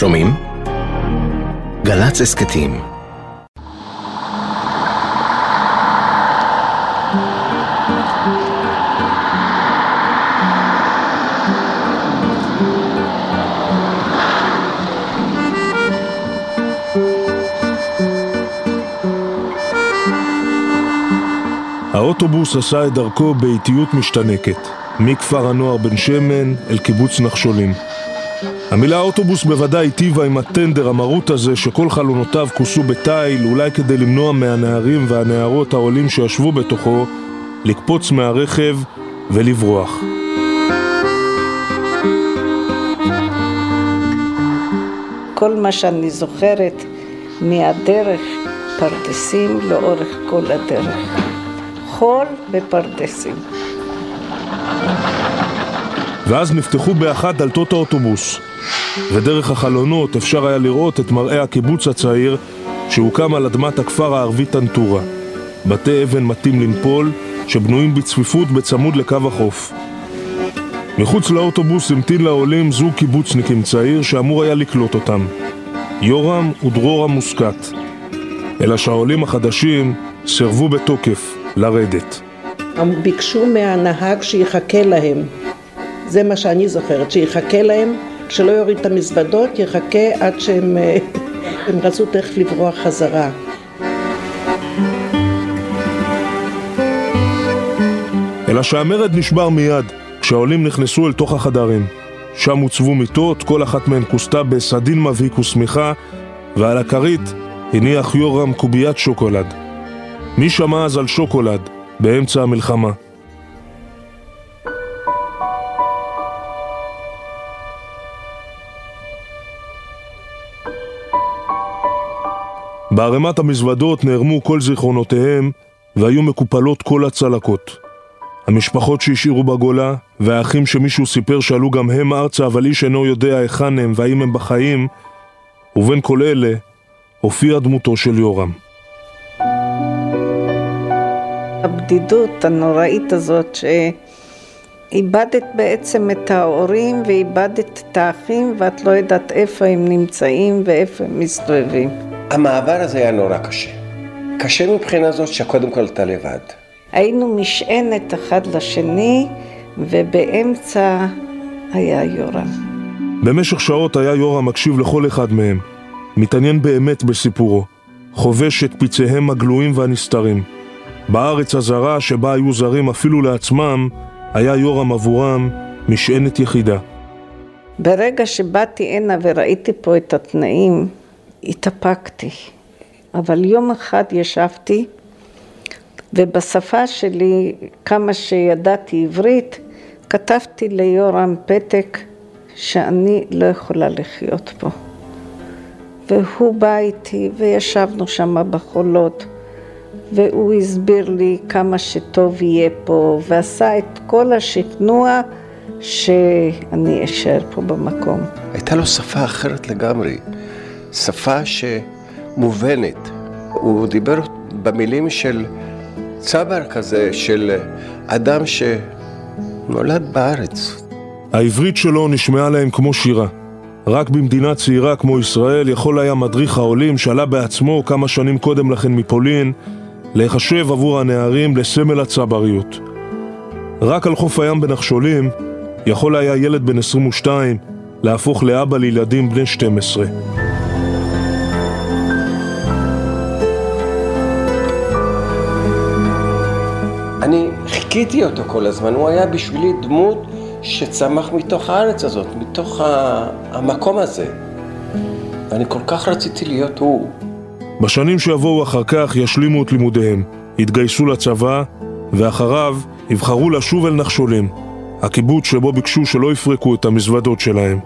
שומעים? גל"צ הסכתים. האוטובוס עשה את דרכו באיטיות משתנקת, מכפר הנוער בן שמן אל קיבוץ נחשולים. המילה אוטובוס בוודאי היטיבה עם הטנדר המרות הזה שכל חלונותיו כוסו בתיל, אולי כדי למנוע מהנערים והנערות העולים שישבו בתוכו לקפוץ מהרכב ולברוח. כל מה שאני זוכרת מהדרך, פרדסים לאורך כל הדרך. חול בפרדסים. ואז נפתחו באחת דלתות האוטובוס, ודרך החלונות אפשר היה לראות את מראה הקיבוץ הצעיר שהוקם על אדמת הכפר הערבי טנטורה. בתי אבן מתים לנפול שבנויים בצפיפות בצמוד לקו החוף. מחוץ לאוטובוס המתין לעולים זוג קיבוצניקים צעיר שאמור היה לקלוט אותם, יורם ודרורה מושקט. אלא שהעולים החדשים סרבו בתוקף לרדת. הם ביקשו מהנהג שיחכה להם. זה מה שאני זוכרת, שיחכה להם, שלא יוריד את המזוודות, יחכה עד שהם רצו תכף לברוח חזרה. אלא שהמרד נשבר מיד כשהעולים נכנסו אל תוך החדרים. שם הוצבו מיטות, כל אחת מהן כוסתה בסדין מביק ושמיכה, ועל הכרית הניח יורם קוביית שוקולד. מי שמע אז על שוקולד באמצע המלחמה? בערימת המזוודות נערמו כל זיכרונותיהם והיו מקופלות כל הצלקות. המשפחות שהשאירו בגולה והאחים שמישהו סיפר שעלו גם הם ארצה אבל איש אינו יודע היכן הם והאם הם בחיים, ובין כל אלה הופיע דמותו של יורם. הבדידות הנוראית הזאת שאיבדת בעצם את ההורים ואיבדת את האחים ואת לא יודעת איפה הם נמצאים ואיפה הם מסתובבים. המעבר הזה היה נורא קשה. קשה מבחינה זאת שקודם כל אתה לבד. היינו משענת אחד לשני ובאמצע היה יורם. במשך שעות היה יורם מקשיב לכל אחד מהם, מתעניין באמת בסיפורו, חובש את פיציהם הגלויים והנסתרים. בארץ הזרה שבה היו זרים אפילו לעצמם, היה יורם עבורם משענת יחידה. ברגע שבאתי הנה וראיתי פה את התנאים, התאפקתי. אבל יום אחד ישבתי, ובשפה שלי, כמה שידעתי עברית, כתבתי ליורם פתק שאני לא יכולה לחיות פה. והוא בא איתי וישבנו שם בחולות. והוא הסביר לי כמה שטוב יהיה פה, ועשה את כל השכנוע שאני אשאר פה במקום. הייתה לו שפה אחרת לגמרי, שפה שמובנת. הוא דיבר במילים של צבר כזה, של אדם שנולד בארץ. העברית שלו נשמעה להם כמו שירה. רק במדינה צעירה כמו ישראל יכול היה מדריך העולים שעלה בעצמו כמה שנים קודם לכן מפולין, להיחשב עבור הנערים לסמל הצבריות. רק על חוף הים בנחשולים יכול היה ילד בן 22 להפוך לאבא לילדים בני 12. אני חיכיתי אותו כל הזמן, הוא היה בשבילי דמות שצמח מתוך הארץ הזאת, מתוך המקום הזה. ואני כל כך רציתי להיות הוא. בשנים שיבואו אחר כך ישלימו את לימודיהם, התגייסו לצבא, ואחריו יבחרו לשוב אל נחשולים, הקיבוץ שבו ביקשו שלא יפרקו את המזוודות שלהם.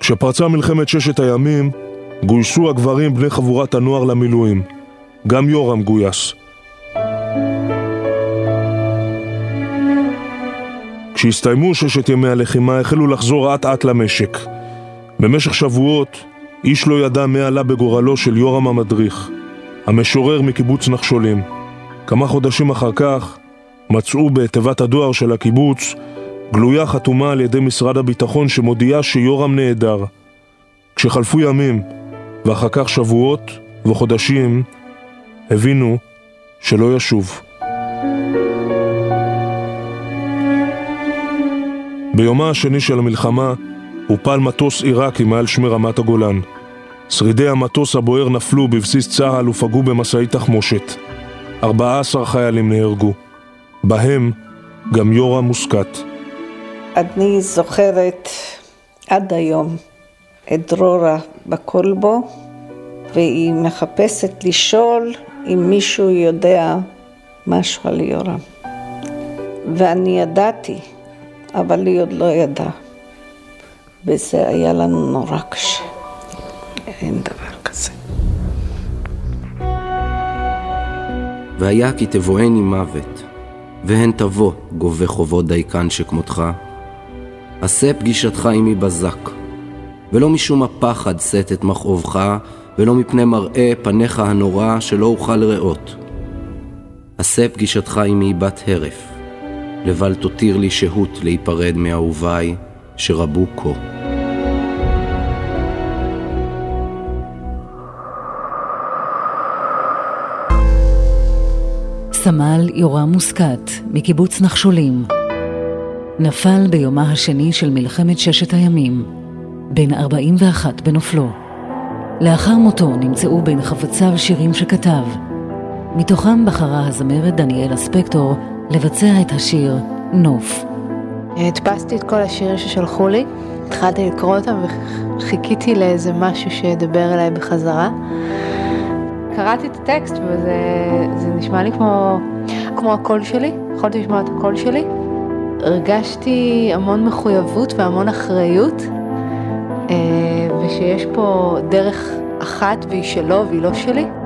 כשפרצה מלחמת ששת הימים, גויסו הגברים בני חבורת הנוער למילואים. גם יורם גויס. כשהסתיימו ששת ימי הלחימה, החלו לחזור עת עת למשק. במשך שבועות, איש לא ידע מה עלה בגורלו של יורם המדריך, המשורר מקיבוץ נחשולים. כמה חודשים אחר כך מצאו בתיבת הדואר של הקיבוץ גלויה חתומה על ידי משרד הביטחון שמודיעה שיורם נהדר. כשחלפו ימים ואחר כך שבועות וחודשים הבינו שלא ישוב. ביומה השני של המלחמה הופל מטוס עיראקי מעל שמי רמת הגולן. שרידי המטוס הבוער נפלו בבסיס צהל ופגעו במסעי תחמושת. 14 חיילים נהרגו, בהם גם יורם מושקט. אני זוכרת עד היום את דרורה בקולבו, והיא מחפשת לשאול אם מישהו יודע משהו על יורם. ואני ידעתי, אבל היא עוד לא ידעה. וזה היה לנו נורא קשה. אין דבר כזה. והיה כי תבואן עם מוות, והן תבוא גובה חובות דייקן שכמותך. עשה פגישתך עמי בזק, ולא משום הפחד שאת את מכאובך, ולא מפני מראה פניך הנורא שלא אוכל ראות. עשה פגישתך עמי בת הרף, לבל תותיר לי שהות להיפרד מאהוביי שרבו כה. סמל יורם מושקט, מקיבוץ נחשולים, נפל ביומה השני של מלחמת ששת הימים, בן 41 בנופלו. לאחר מותו נמצאו בין חפציו שירים שכתב. מתוכם בחרה הזמרת דניאלה ספקטור לבצע את השיר נוף. הדפסתי את כל השירים ששלחו לי, התחלתי לקרוא אותם וחיכיתי לאיזה משהו שידבר אליי בחזרה. קראתי את הטקסט וזה נשמע לי כמו הקול שלי, יכולתי לשמוע את הקול שלי. הרגשתי המון מחויבות והמון אחריות, ושיש פה דרך אחת והיא שלו והיא לא שלי.